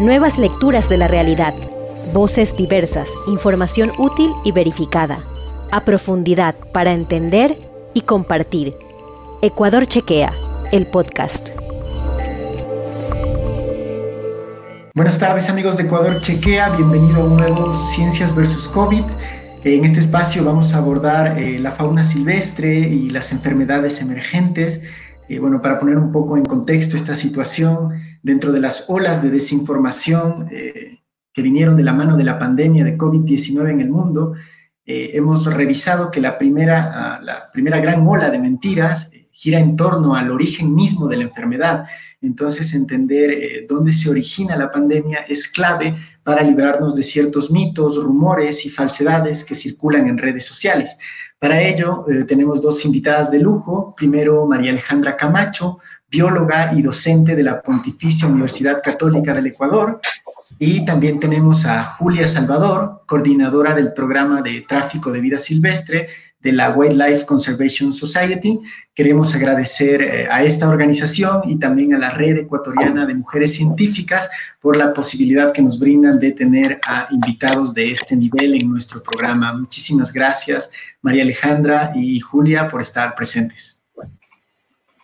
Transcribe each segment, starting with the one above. nuevas lecturas de la realidad, voces diversas, información útil y verificada, a profundidad para entender y compartir. Ecuador Chequea, el podcast. Buenas tardes, amigos de Ecuador Chequea, bienvenido a un nuevo Ciencias vs. COVID. En este espacio vamos a abordar la fauna silvestre y las enfermedades emergentes. Para poner un poco en contexto esta situación dentro de las olas de desinformación que vinieron de la mano de la pandemia de COVID-19 en el mundo, hemos revisado que la primera gran ola de mentiras gira en torno al origen mismo de la enfermedad. Entonces, entender dónde se origina la pandemia es clave para librarnos de ciertos mitos, rumores y falsedades que circulan en redes sociales. Para ello, tenemos dos invitadas de lujo. Primero, María Alejandra Camacho, bióloga y docente de la Pontificia Universidad Católica del Ecuador. Y también tenemos a Julia Salvador, coordinadora del programa de tráfico de vida silvestre de la Wildlife Conservation Society. Queremos agradecer a esta organización y también a la Red Ecuatoriana de Mujeres Científicas por la posibilidad que nos brindan de tener a invitados de este nivel en nuestro programa. Muchísimas gracias, María Alejandra y Julia, por estar presentes.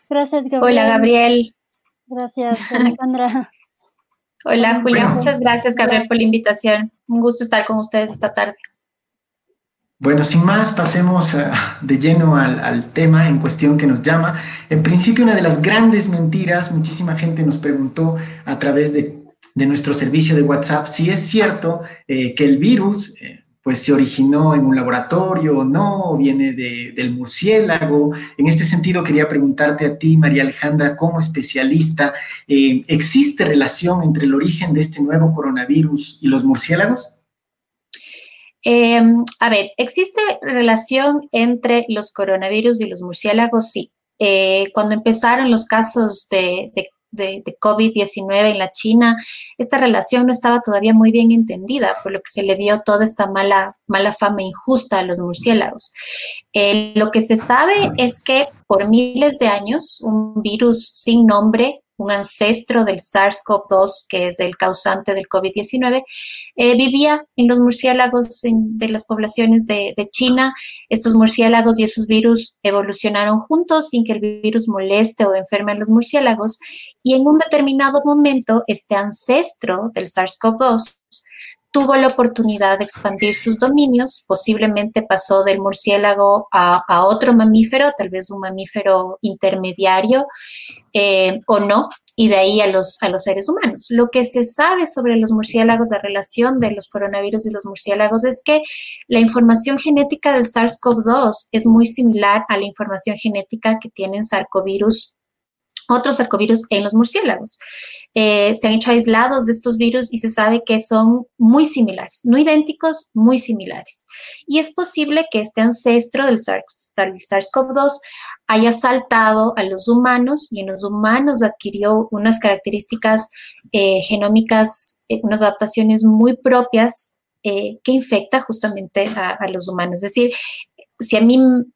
Gracias, Gabriel. Hola, Gabriel. Gracias, Alejandra. Hola, Julia. Bueno, muchas gracias, Gabriel, por la invitación. Un gusto estar con ustedes esta tarde. Bueno, sin más, pasemos de lleno al tema en cuestión que nos llama. En principio, una de las grandes mentiras, muchísima gente nos preguntó a través de nuestro servicio de WhatsApp si es cierto que el virus se originó en un laboratorio o no, o viene del murciélago. En este sentido, quería preguntarte a ti, María Alejandra, como especialista, ¿existe relación entre el origen de este nuevo coronavirus y los murciélagos? ¿Existe relación entre los coronavirus y los murciélagos? Sí. Cuando empezaron los casos de COVID-19 en la China, esta relación no estaba todavía muy bien entendida, por lo que se le dio toda esta mala fama injusta a los murciélagos. Lo que se sabe es que por miles de años, un virus sin nombre, un ancestro del SARS-CoV-2, que es el causante del COVID-19, vivía en los murciélagos de las poblaciones de China. Estos murciélagos y esos virus evolucionaron juntos sin que el virus moleste o enferme a los murciélagos. Y en un determinado momento, este ancestro del SARS-CoV-2 tuvo la oportunidad de expandir sus dominios, posiblemente pasó del murciélago a otro mamífero, tal vez un mamífero intermediario o no, y de ahí a los seres humanos. Lo que se sabe sobre los murciélagos, la relación de los coronavirus y los murciélagos, es que la información genética del SARS-CoV-2 es muy similar a la información genética que tienen otros sarcovirus en los murciélagos. Se han hecho aislados de estos virus y se sabe que son muy similares, no idénticos, muy similares. Y es posible que este ancestro del SARS-CoV-2 haya saltado a los humanos y en los humanos adquirió unas características genómicas, unas adaptaciones muy propias que infecta justamente a los humanos. Es decir, si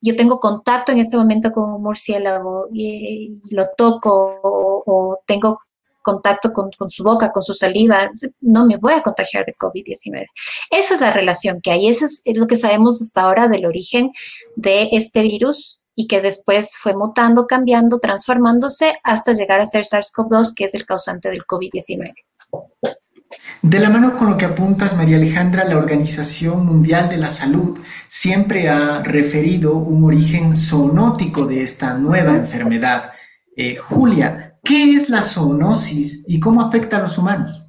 yo tengo contacto en este momento con un murciélago y lo toco o tengo contacto con su boca, con su saliva, no me voy a contagiar de COVID-19. Esa es la relación que hay. Eso es lo que sabemos hasta ahora del origen de este virus y que después fue mutando, cambiando, transformándose hasta llegar a ser SARS-CoV-2, que es el causante del COVID-19. De la mano con lo que apuntas, María Alejandra, la Organización Mundial de la Salud siempre ha referido un origen zoonótico de esta nueva enfermedad. Julia, ¿qué es la zoonosis y cómo afecta a los humanos?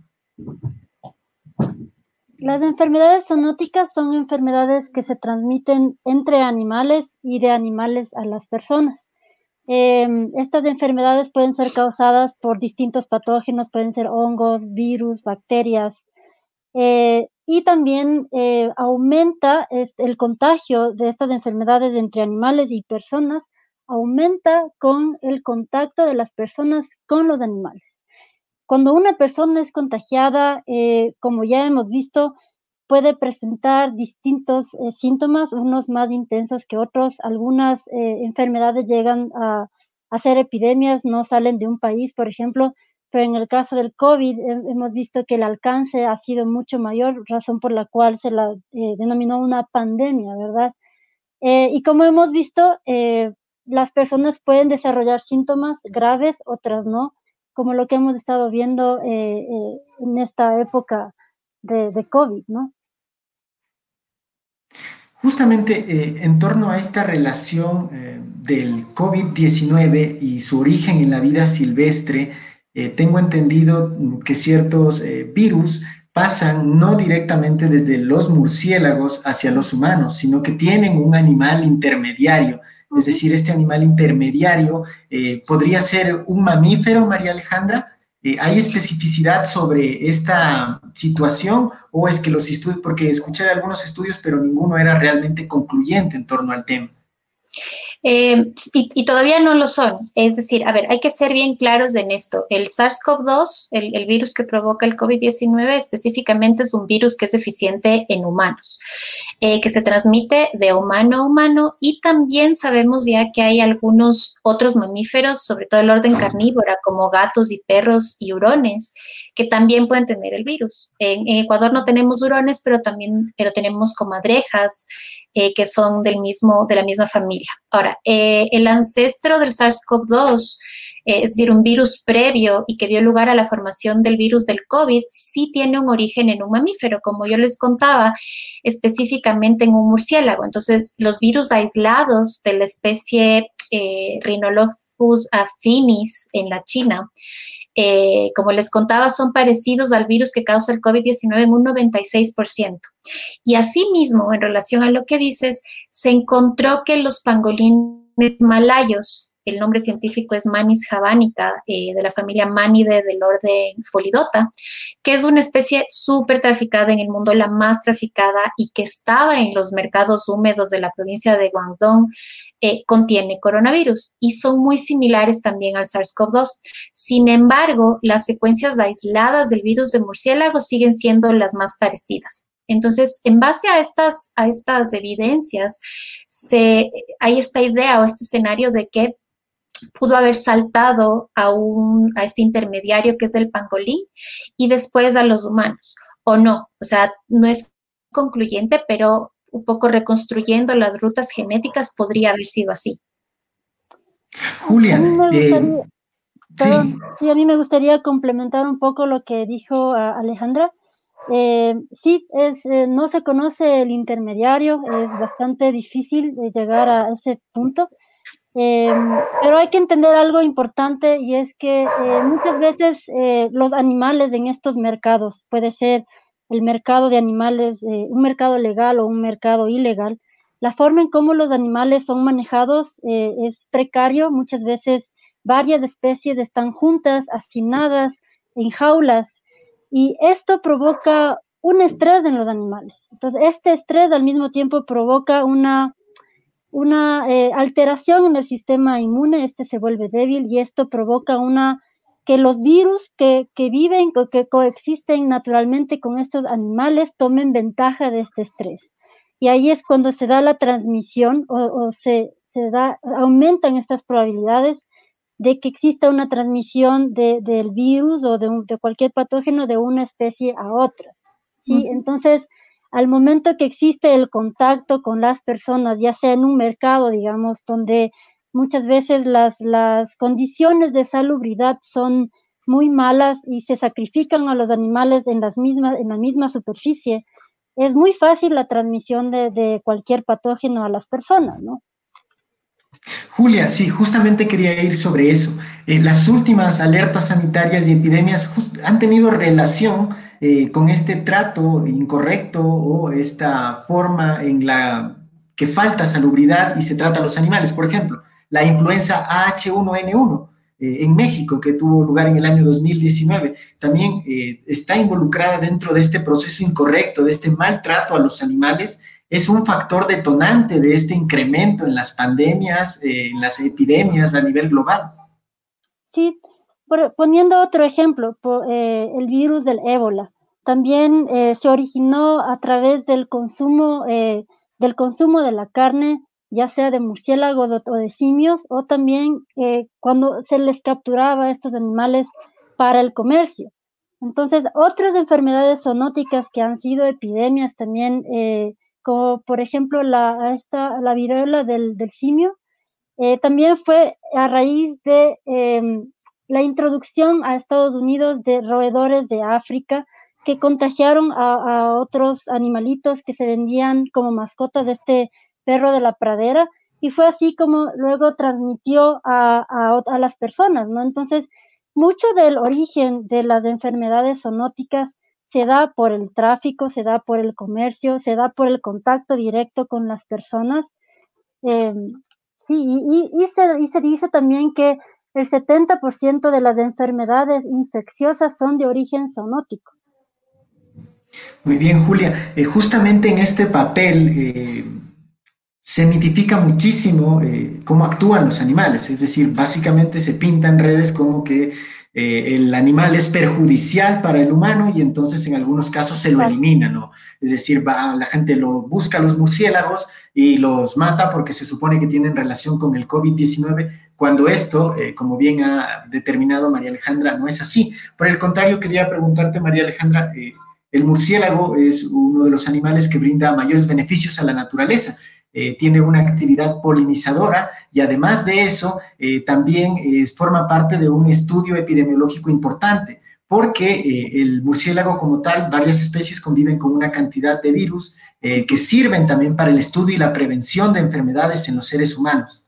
Las enfermedades zoonóticas son enfermedades que se transmiten entre animales y de animales a las personas. Estas enfermedades pueden ser causadas por distintos patógenos, pueden ser hongos, virus, bacterias, y también aumenta el contagio de estas enfermedades entre animales y personas, aumenta con el contacto de las personas con los animales. Cuando una persona es contagiada, como ya hemos visto, puede presentar distintos síntomas, unos más intensos que otros. Algunas enfermedades llegan a ser epidemias, no salen de un país, por ejemplo, pero en el caso del COVID hemos visto que el alcance ha sido mucho mayor, razón por la cual se la denominó una pandemia, ¿verdad? Y como hemos visto, las personas pueden desarrollar síntomas graves, otras no, como lo que hemos estado viendo en esta época de COVID, ¿no? Justamente en torno a esta relación del COVID-19 y su origen en la vida silvestre, tengo entendido que ciertos virus pasan no directamente desde los murciélagos hacia los humanos, sino que tienen un animal intermediario. Es decir, este animal intermediario podría ser un mamífero, María Alejandra. ¿Hay especificidad sobre esta situación o es que los estudios, porque escuché de algunos estudios, pero ninguno era realmente concluyente en torno al tema? Y todavía no lo son. Es decir, a ver, hay que ser bien claros en esto. El SARS-CoV-2, el virus que provoca el COVID-19, específicamente es un virus que es eficiente en humanos, que se transmite de humano a humano, y también sabemos ya que hay algunos otros mamíferos, sobre todo el orden carnívora, como gatos y perros y hurones, que también pueden tener el virus. En Ecuador no tenemos hurones, pero tenemos comadrejas, que son de la misma familia. Ahora, el ancestro del SARS-CoV-2, es decir, un virus previo y que dio lugar a la formación del virus del COVID, sí tiene un origen en un mamífero, como yo les contaba, específicamente en un murciélago. Entonces, los virus aislados de la especie Rhinolophus affinis en la China, como les contaba, son parecidos al virus que causa el COVID-19 en un 96%. Y asimismo, en relación a lo que dices, se encontró que los pangolines malayos, el nombre científico es Manis javanica, de la familia Manidae del orden Pholidota, que es una especie súper traficada en el mundo, la más traficada, y que estaba en los mercados húmedos de la provincia de Guangdong, contiene coronavirus, y son muy similares también al SARS-CoV-2. Sin embargo, las secuencias aisladas del virus de murciélago siguen siendo las más parecidas. Entonces, en base a estas evidencias, hay esta idea o este escenario de que pudo haber saltado a este intermediario que es el pangolín y después a los humanos, o no. O sea, no es concluyente, pero un poco reconstruyendo las rutas genéticas podría haber sido así. Julia, a mí me gustaría complementar un poco lo que dijo Alejandra. Sí, no se conoce el intermediario, es bastante difícil llegar a ese punto. Pero hay que entender algo importante, y es que muchas veces los animales en estos mercados, puede ser el mercado de animales, un mercado legal o un mercado ilegal, la forma en cómo los animales son manejados es precario. Muchas veces varias especies están juntas, hacinadas, en jaulas, y esto provoca un estrés en los animales. Entonces, este estrés al mismo tiempo provoca una alteración en el sistema inmune. Este se vuelve débil, y esto provoca que los virus que viven o que coexisten naturalmente con estos animales tomen ventaja de este estrés. Y ahí es cuando se da la transmisión aumentan estas probabilidades de que exista una transmisión del virus o de cualquier patógeno de una especie a otra, ¿sí? Entonces, al momento que existe el contacto con las personas, ya sea en un mercado, digamos, donde muchas veces las condiciones de salubridad son muy malas y se sacrifican a los animales en la misma superficie, es muy fácil la transmisión de cualquier patógeno a las personas, ¿no? Julia, sí, justamente quería ir sobre eso. Las últimas alertas sanitarias y epidemias han tenido relación con este trato incorrecto o esta forma en la que falta salubridad y se trata a los animales. Por ejemplo, la influenza H1N1 en México, que tuvo lugar en el año 2019, también está involucrada dentro de este proceso incorrecto, de este maltrato a los animales. Es un factor detonante de este incremento en las pandemias, en las epidemias a nivel global. Sí. Poniendo otro ejemplo, el virus del ébola también se originó a través del consumo de la carne, ya sea de murciélagos o de simios, o también cuando se les capturaba a estos animales para el comercio. Entonces, otras enfermedades zoonóticas que han sido epidemias también, como por ejemplo la viruela del simio, también fue a raíz de la introducción a Estados Unidos de roedores de África que contagiaron a otros animalitos que se vendían como mascotas de este perro de la pradera, y fue así como luego transmitió a las personas, ¿no? Entonces, mucho del origen de las enfermedades zoonóticas se da por el tráfico, se da por el comercio, se da por el contacto directo con las personas. Se dice también que el 70% de las enfermedades infecciosas son de origen zoonótico. Muy bien, Julia. Justamente en este papel se mitifica muchísimo cómo actúan los animales, es decir, básicamente se pintan redes como que el animal es perjudicial para el humano y entonces en algunos casos se lo elimina, ¿no? Es decir, la gente lo busca a los murciélagos y los mata porque se supone que tienen relación con el COVID-19, cuando esto, como bien ha determinado María Alejandra, no es así. Por el contrario, quería preguntarte, María Alejandra, el murciélago es uno de los animales que brinda mayores beneficios a la naturaleza. Tiene una actividad polinizadora y además de eso también forma parte de un estudio epidemiológico importante porque el murciélago como tal, varias especies conviven con una cantidad de virus que sirven también para el estudio y la prevención de enfermedades en los seres humanos.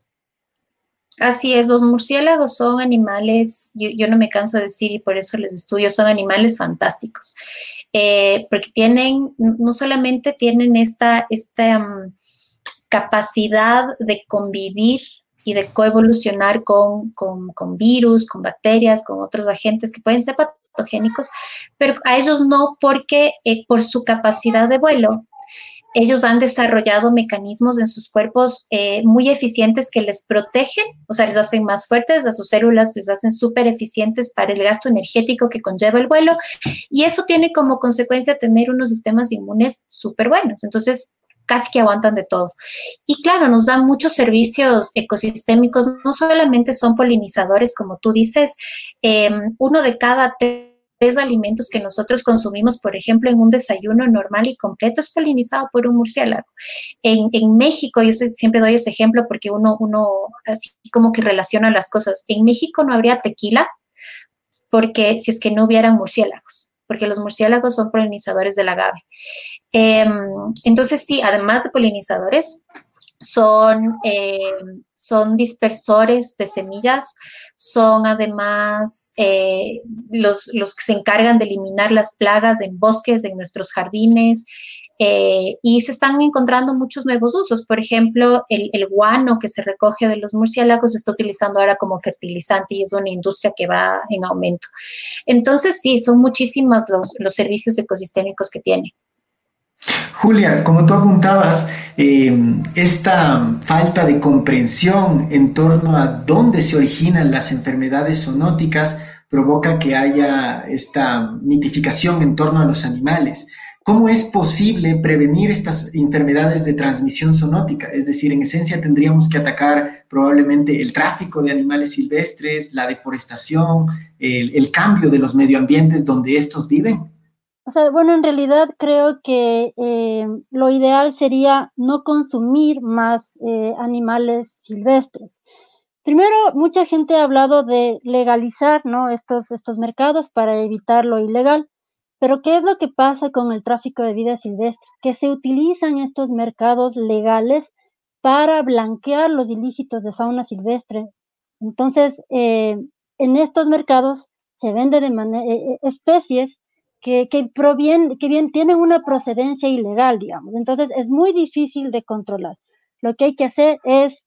Así es, los murciélagos son animales, yo no me canso de decir y por eso les estudio, son animales fantásticos porque tienen, no solamente tienen esta capacidad de convivir y de coevolucionar con virus, con bacterias, con otros agentes que pueden ser patogénicos, pero a ellos no, porque por su capacidad de vuelo, ellos han desarrollado mecanismos en sus cuerpos muy eficientes que les protegen, o sea, les hacen más fuertes, a sus células les hacen súper eficientes para el gasto energético que conlleva el vuelo, y eso tiene como consecuencia tener unos sistemas inmunes súper buenos. Entonces, casi que aguantan de todo. Y claro, nos dan muchos servicios ecosistémicos, no solamente son polinizadores, como tú dices, uno de cada tres alimentos que nosotros consumimos, por ejemplo, en un desayuno normal y completo, es polinizado por un murciélago. En México, yo siempre doy ese ejemplo porque uno así como que relaciona las cosas, en México no habría tequila porque si es que no hubieran murciélagos, porque los murciélagos son polinizadores del agave. Entonces, sí, además de polinizadores, son dispersores de semillas, son además los que se encargan de eliminar las plagas en bosques, en nuestros jardines, y se están encontrando muchos nuevos usos. Por ejemplo, el guano que se recoge de los murciélagos se está utilizando ahora como fertilizante y es una industria que va en aumento. Entonces, sí, son muchísimos los servicios ecosistémicos que tiene. Julia, como tú apuntabas, esta falta de comprensión en torno a dónde se originan las enfermedades zoonóticas provoca que haya esta mitificación en torno a los animales. ¿Cómo es posible prevenir estas enfermedades de transmisión zoonótica? Es decir, en esencia tendríamos que atacar probablemente el tráfico de animales silvestres, la deforestación, el cambio de los medioambientes donde estos viven. O sea, bueno, en realidad creo que lo ideal sería no consumir más animales silvestres. Primero, mucha gente ha hablado de legalizar, ¿no?, estos mercados para evitar lo ilegal. Pero ¿qué es lo que pasa con el tráfico de vida silvestre? Que se utilizan estos mercados legales para blanquear los ilícitos de fauna silvestre. Entonces, en estos mercados se venden especies que tienen una procedencia ilegal, digamos. Entonces, es muy difícil de controlar. Lo que hay que hacer es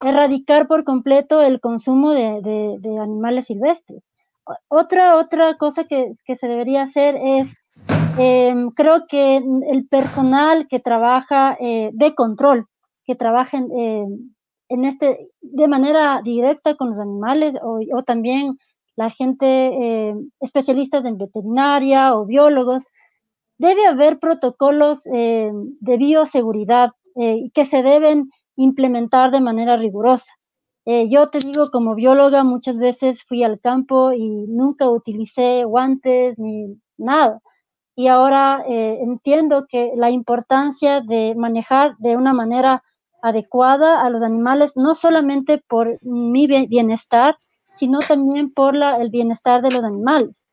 erradicar por completo el consumo de animales silvestres. Otra cosa que se debería hacer es, creo que el personal que trabaja de control, que trabaja de manera directa con los animales o también la gente, especialistas en veterinaria o biólogos, debe haber protocolos de bioseguridad que se deben implementar de manera rigurosa. Yo te digo, como bióloga, muchas veces fui al campo y nunca utilicé guantes ni nada. Y ahora entiendo que la importancia de manejar de una manera adecuada a los animales, no solamente por mi bienestar, sino también por el bienestar de los animales.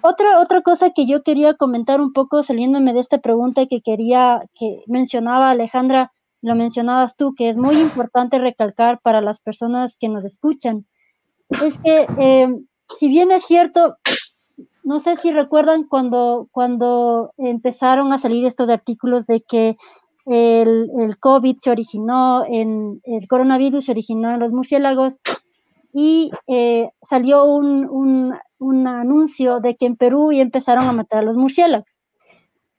Otra cosa que yo quería comentar un poco, saliéndome de esta pregunta que mencionaba Alejandra, lo mencionabas tú, que es muy importante recalcar para las personas que nos escuchan, es que si bien es cierto, no sé si recuerdan cuando empezaron a salir estos artículos de que el COVID se originó, el coronavirus se originó en los murciélagos, y salió un anuncio de que en Perú ya empezaron a matar a los murciélagos.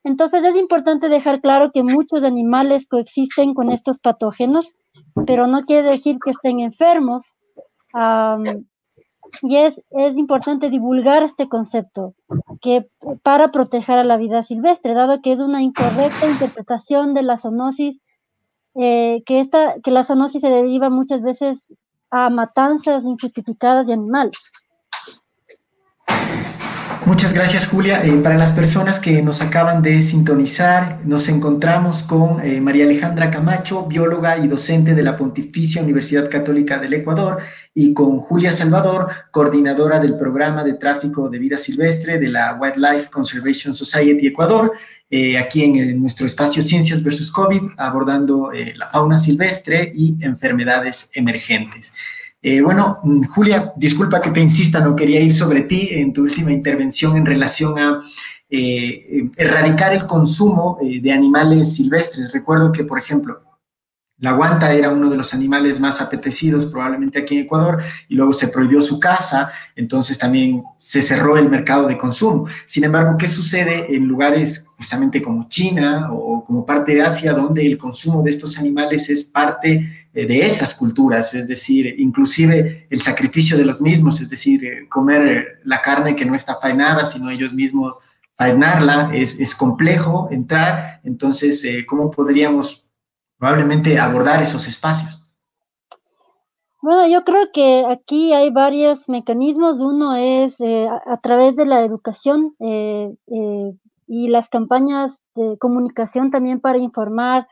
Entonces es importante dejar claro que muchos animales coexisten con estos patógenos, pero no quiere decir que estén enfermos. Y es importante divulgar este concepto que para proteger a la vida silvestre, dado que es una incorrecta interpretación de la zoonosis, que la zoonosis se deriva muchas veces a matanzas injustificadas de animales. Muchas gracias, Julia. Para las personas que nos acaban de sintonizar, nos encontramos con María Alejandra Camacho, bióloga y docente de la Pontificia Universidad Católica del Ecuador, y con Julia Salvador, coordinadora del programa de tráfico de vida silvestre de la Wildlife Conservation Society Ecuador, aquí en nuestro espacio Ciencias vs. COVID, abordando la fauna silvestre y enfermedades emergentes. Bueno, Julia, disculpa que te insista, no quería ir sobre ti en tu última intervención en relación a erradicar el consumo de animales silvestres. Recuerdo que, por ejemplo, la guanta era uno de los animales más apetecidos probablemente aquí en Ecuador y luego se prohibió su caza, entonces también se cerró el mercado de consumo. Sin embargo, ¿qué sucede en lugares justamente como China o como parte de Asia, donde el consumo de estos animales es parte de esas culturas? Es decir, inclusive el sacrificio de los mismos, es decir, comer la carne que no está faenada, sino ellos mismos faenarla, es complejo entrar. Entonces, ¿cómo podríamos probablemente abordar esos espacios? Bueno, yo creo que aquí hay varios mecanismos. Uno es a través de la educación y las campañas de comunicación también para informar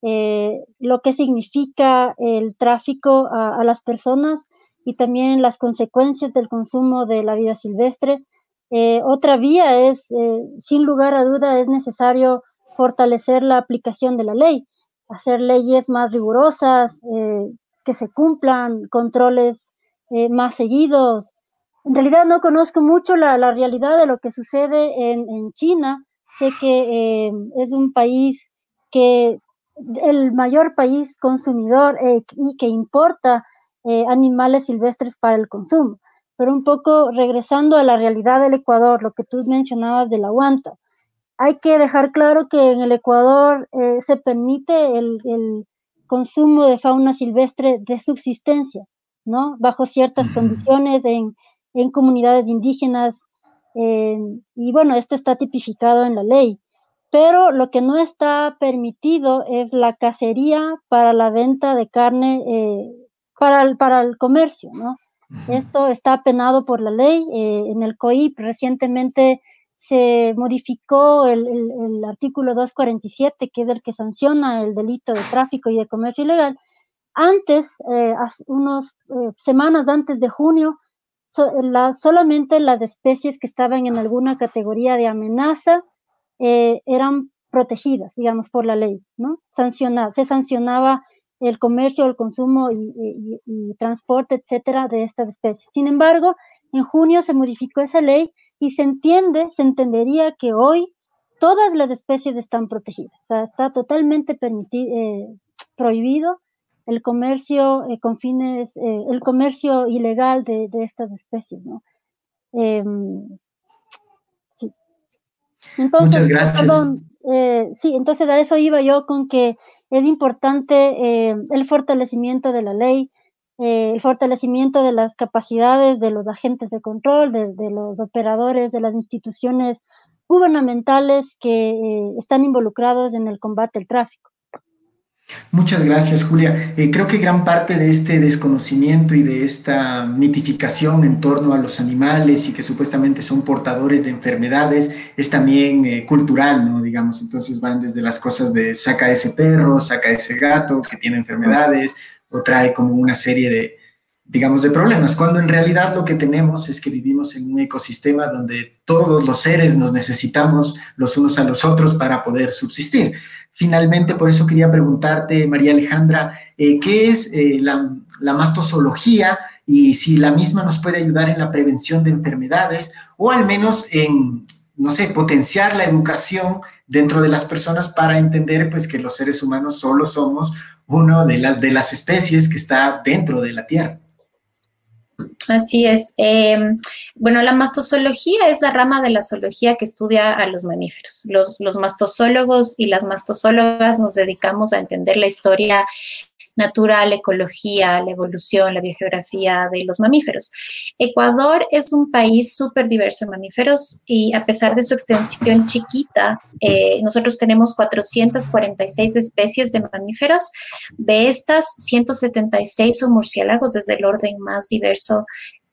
lo que significa el tráfico a las personas y también las consecuencias del consumo de la vida silvestre. Otra vía es, sin lugar a duda, es necesario fortalecer la aplicación de la ley, hacer leyes más rigurosas, que se cumplan, controles más seguidos. En realidad no conozco mucho la realidad de lo que sucede en China. Sé que es un país que el mayor país consumidor y que importa animales silvestres para el consumo. Pero un poco regresando a la realidad del Ecuador, lo que tú mencionabas de la guanta. Hay que dejar claro que en el Ecuador se permite el consumo de fauna silvestre de subsistencia, ¿no? Bajo ciertas condiciones en comunidades indígenas, y bueno, esto está tipificado en la ley. Pero lo que no está permitido es la cacería para la venta de carne, para el comercio, ¿no? Esto está penado por la ley. En el COIP recientemente se modificó el artículo 247, que es el que sanciona el delito de tráfico y de comercio ilegal. Antes, unas semanas antes de junio, solamente las especies que estaban en alguna categoría de amenaza eran protegidas, digamos, por la ley, ¿no? Se sancionaba el comercio, el consumo y transporte, etcétera, de estas especies. Sin embargo, en junio se modificó esa ley y se entendería que hoy todas las especies están protegidas. O sea, está totalmente prohibido el comercio con fines, el comercio ilegal de estas especies, ¿no? Sí. Entonces, muchas gracias. Perdón, sí, entonces a eso iba yo con que es importante el fortalecimiento de la ley, el fortalecimiento de las capacidades de los agentes de control, de los operadores, de las instituciones gubernamentales que están involucrados en el combate al tráfico. Muchas gracias, Julia. Creo que gran parte de este desconocimiento y de esta mitificación en torno a los animales y que supuestamente son portadores de enfermedades es también cultural, ¿no? Digamos, entonces van desde las cosas de saca ese perro, saca ese gato que tiene enfermedades o trae como una serie de, digamos, de problemas, cuando en realidad lo que tenemos es que vivimos en un ecosistema donde todos los seres nos necesitamos los unos a los otros para poder subsistir. Finalmente, por eso quería preguntarte, María Alejandra, ¿qué es la mastozoología y si la misma nos puede ayudar en la prevención de enfermedades o al menos en, no sé, potenciar la educación dentro de las personas para entender pues que los seres humanos solo somos uno de las especies que está dentro de la Tierra? Así es. Bueno, la mastozoología es la rama de la zoología que estudia a los mamíferos. Los mastozólogos y las mastozólogas nos dedicamos a entender la historia natural, la ecología, la evolución, la biogeografía de los mamíferos. Ecuador es un país súper diverso en mamíferos y a pesar de su extensión chiquita, nosotros tenemos 446 especies de mamíferos. De estas, 176 son murciélagos, es el orden más diverso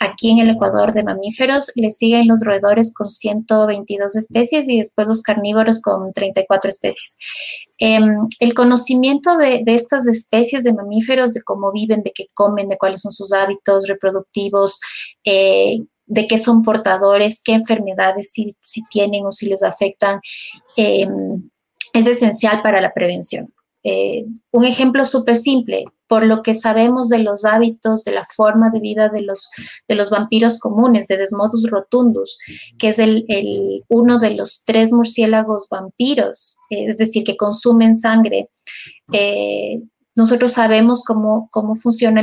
aquí en el Ecuador de mamíferos. Le siguen los roedores con 122 especies y después los carnívoros con 34 especies. El conocimiento de estas especies de mamíferos, de cómo viven, de qué comen, de cuáles son sus hábitos reproductivos, de qué son portadores, qué enfermedades si tienen o si les afectan, es esencial para la prevención. Un ejemplo súper simple, por lo que sabemos de los hábitos, de la forma de vida de los vampiros comunes, de Desmodus rotundus, que es uno de los 3 murciélagos vampiros, es decir, que consumen sangre. Nosotros sabemos cómo funciona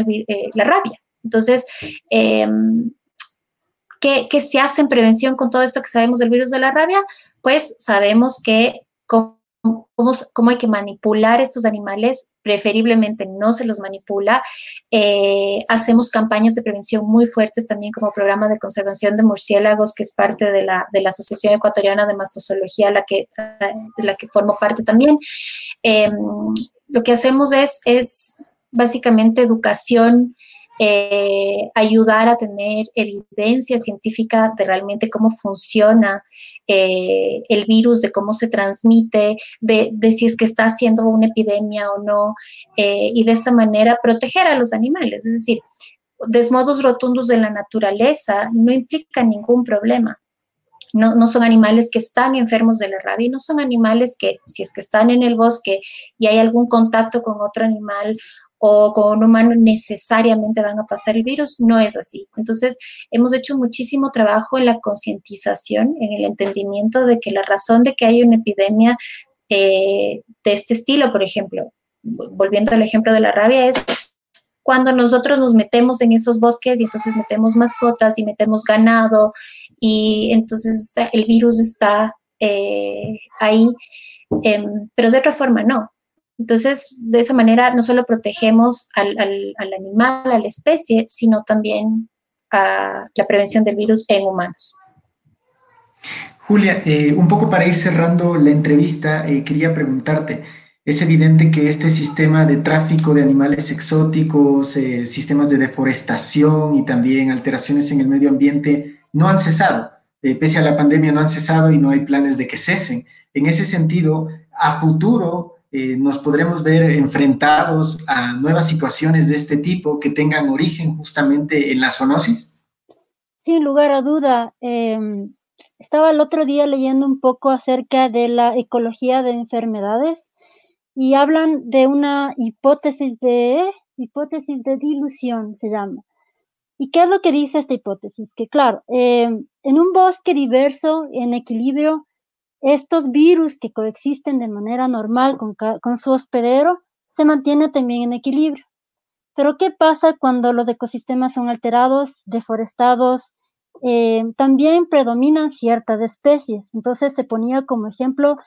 la rabia. Entonces, ¿qué se hace en prevención con todo esto que sabemos del virus de la rabia? Pues sabemos que cómo hay que manipular estos animales, preferiblemente no se los manipula. Hacemos campañas de prevención muy fuertes también como programa de conservación de murciélagos, que es parte de la Asociación Ecuatoriana de Mastozoología, de la que formo parte también. Lo que hacemos es básicamente educación, ayudar a tener evidencia científica de realmente cómo funciona el virus, de cómo se transmite, de si es que está haciendo una epidemia o no, y de esta manera proteger a los animales. Es decir, Desmodus rotundus de la naturaleza no implica ningún problema. No son animales que están enfermos de la rabia, no son animales que, si es que están en el bosque y hay algún contacto con otro animal o con un humano, necesariamente van a pasar el virus. No es así. Entonces, hemos hecho muchísimo trabajo en la concientización, en el entendimiento de que la razón de que hay una epidemia de este estilo, por ejemplo, volviendo al ejemplo de la rabia, es cuando nosotros nos metemos en esos bosques y entonces metemos mascotas y metemos ganado y entonces el virus está ahí, pero de otra forma no. Entonces, de esa manera no solo protegemos al animal, a la especie, sino también a la prevención del virus en humanos. Julia, un poco para ir cerrando la entrevista, quería preguntarte, es evidente que este sistema de tráfico de animales exóticos, sistemas de deforestación y también alteraciones en el medio ambiente no han cesado, pese a la pandemia no han cesado y no hay planes de que cesen. En ese sentido, a futuro nos podremos ver enfrentados a nuevas situaciones de este tipo que tengan origen justamente en la zoonosis? Sin lugar a duda. Estaba el otro día leyendo un poco acerca de la ecología de enfermedades y hablan de una hipótesis de dilución, se llama. ¿Y qué es lo que dice esta hipótesis? Que claro, en un bosque diverso, en equilibrio, estos virus que coexisten de manera normal con su hospedero se mantienen también en equilibrio. Pero ¿qué pasa cuando los ecosistemas son alterados, deforestados? También predominan ciertas especies. Entonces se ponía como ejemplo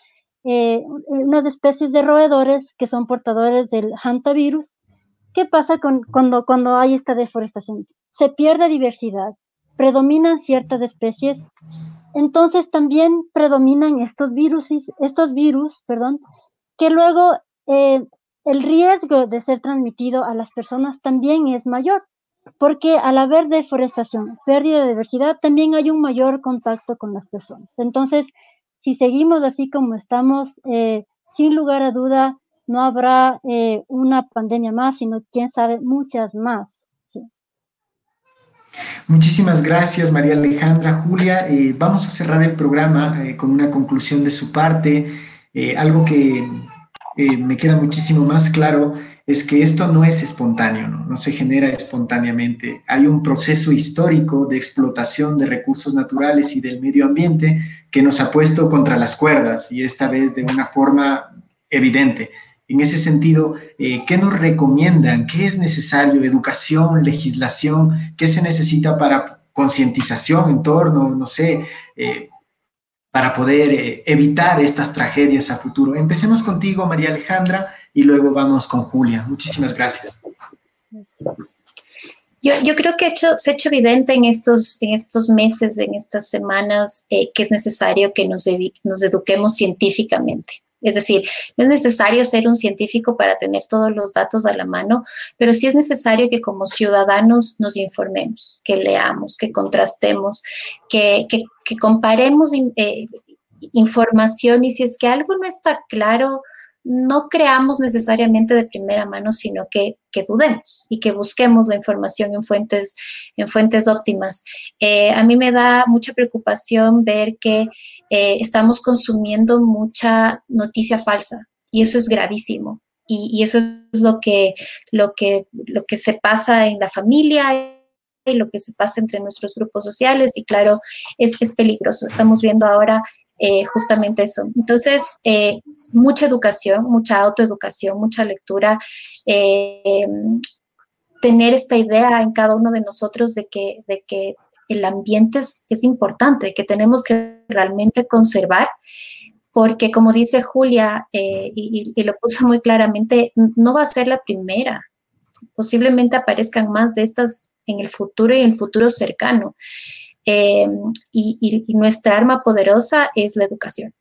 unas especies de roedores que son portadores del hantavirus. ¿Qué pasa cuando hay esta deforestación? Se pierde diversidad, predominan ciertas especies. Entonces también predominan estos virus que luego el riesgo de ser transmitido a las personas también es mayor, porque al haber deforestación, pérdida de diversidad, también hay un mayor contacto con las personas. Entonces, si seguimos así como estamos, sin lugar a duda, no habrá una pandemia más, sino quién sabe, muchas más. Sí. Muchísimas gracias, María Alejandra. Julia, vamos a cerrar el programa con una conclusión de su parte. Algo que me queda muchísimo más claro es que esto no es espontáneo, no se genera espontáneamente. Hay un proceso histórico de explotación de recursos naturales y del medio ambiente que nos ha puesto contra las cuerdas, y esta vez de una forma evidente. En ese sentido, ¿qué nos recomiendan? ¿Qué es necesario? ¿Educación? ¿Legislación? ¿Qué se necesita para concientización en torno, para poder evitar estas tragedias a futuro? Empecemos contigo, María Alejandra, y luego vamos con Julia. Muchísimas gracias. Yo creo que se ha hecho evidente en estos meses, en estas semanas, que es necesario que nos eduquemos científicamente. Es decir, no es necesario ser un científico para tener todos los datos a la mano, pero sí es necesario que como ciudadanos nos informemos, que leamos, que contrastemos, que comparemos información, y si es que algo no está claro, no creamos necesariamente de primera mano, sino que dudemos y que busquemos la información en fuentes óptimas. A mí me da mucha preocupación ver que estamos consumiendo mucha noticia falsa, y eso es gravísimo. Y eso es lo que se pasa en la familia y lo que se pasa entre nuestros grupos sociales, y claro, es peligroso. Estamos viendo ahora justamente eso. Entonces, mucha educación, mucha autoeducación, mucha lectura, tener esta idea en cada uno de nosotros de que el ambiente es importante, que tenemos que realmente conservar, porque como dice Julia, y lo puso muy claramente, no va a ser la primera. Posiblemente aparezcan más de estas en el futuro y en el futuro cercano. Y nuestra arma poderosa es la educación.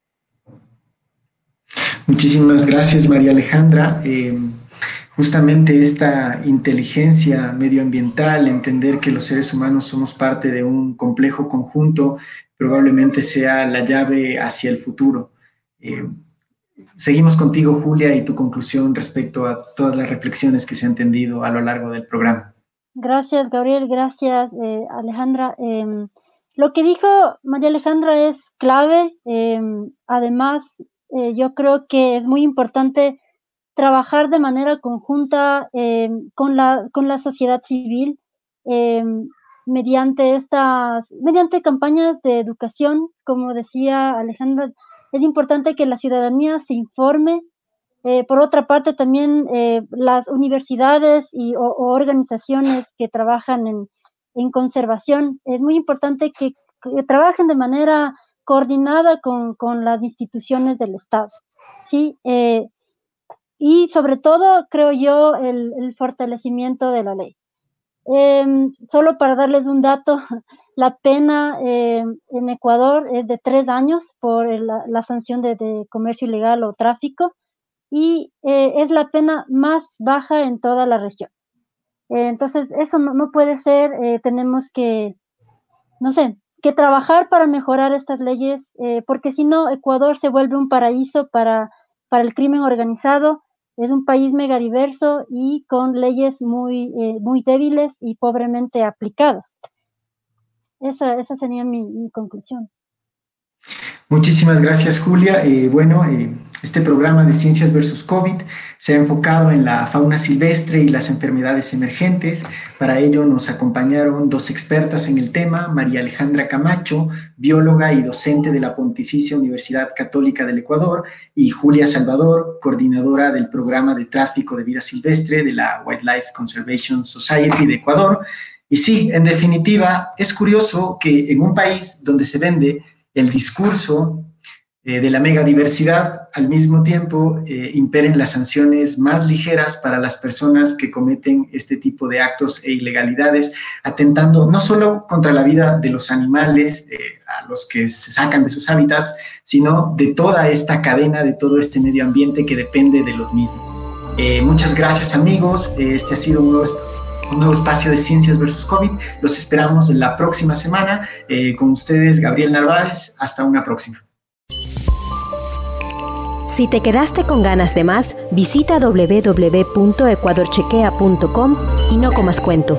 Muchísimas gracias, María Alejandra. Justamente esta inteligencia medioambiental, entender que los seres humanos somos parte de un complejo conjunto, probablemente sea la llave hacia el futuro. Seguimos contigo, Julia, y tu conclusión respecto a todas las reflexiones que se han tendido a lo largo del programa. Gracias, Gabriel. Gracias, Alejandra. Lo que dijo María Alejandra es clave. Además, yo creo que es muy importante trabajar de manera conjunta con la sociedad civil mediante campañas de educación. Como decía Alejandra, es importante que la ciudadanía se informe. Por otra parte, también las universidades o organizaciones que trabajan en conservación, es muy importante que trabajen de manera coordinada con las instituciones del Estado, ¿sí? Y sobre todo, creo yo, el fortalecimiento de la ley. Solo para darles un dato, la pena en Ecuador es de 3 años por la sanción de comercio ilegal o tráfico, y es la pena más baja en toda la región. Entonces, eso no puede ser. Tenemos que trabajar para mejorar estas leyes, porque si no, Ecuador se vuelve un paraíso para el crimen organizado. Es un país megadiverso y con leyes muy débiles y pobremente aplicadas. Esa sería mi conclusión. Muchísimas gracias, Julia. Este programa de Ciencias vs. COVID se ha enfocado en la fauna silvestre y las enfermedades emergentes. Para ello nos acompañaron 2 expertas en el tema, María Alejandra Camacho, bióloga y docente de la Pontificia Universidad Católica del Ecuador, y Julia Salvador, coordinadora del programa de tráfico de vida silvestre de la Wildlife Conservation Society de Ecuador. Y sí, en definitiva, es curioso que en un país donde se vende el discurso de la megadiversidad, al mismo tiempo imperen las sanciones más ligeras para las personas que cometen este tipo de actos e ilegalidades, atentando no solo contra la vida de los animales, a los que se sacan de sus hábitats, sino de toda esta cadena, de todo este medio ambiente que depende de los mismos. Muchas gracias, amigos. Este ha sido un nuevo espacio de Ciencias vs. COVID. Los esperamos la próxima semana. Con ustedes, Gabriel Narváez. Hasta una próxima. Si te quedaste con ganas de más, visita www.ecuadorchequea.com y no comas cuento.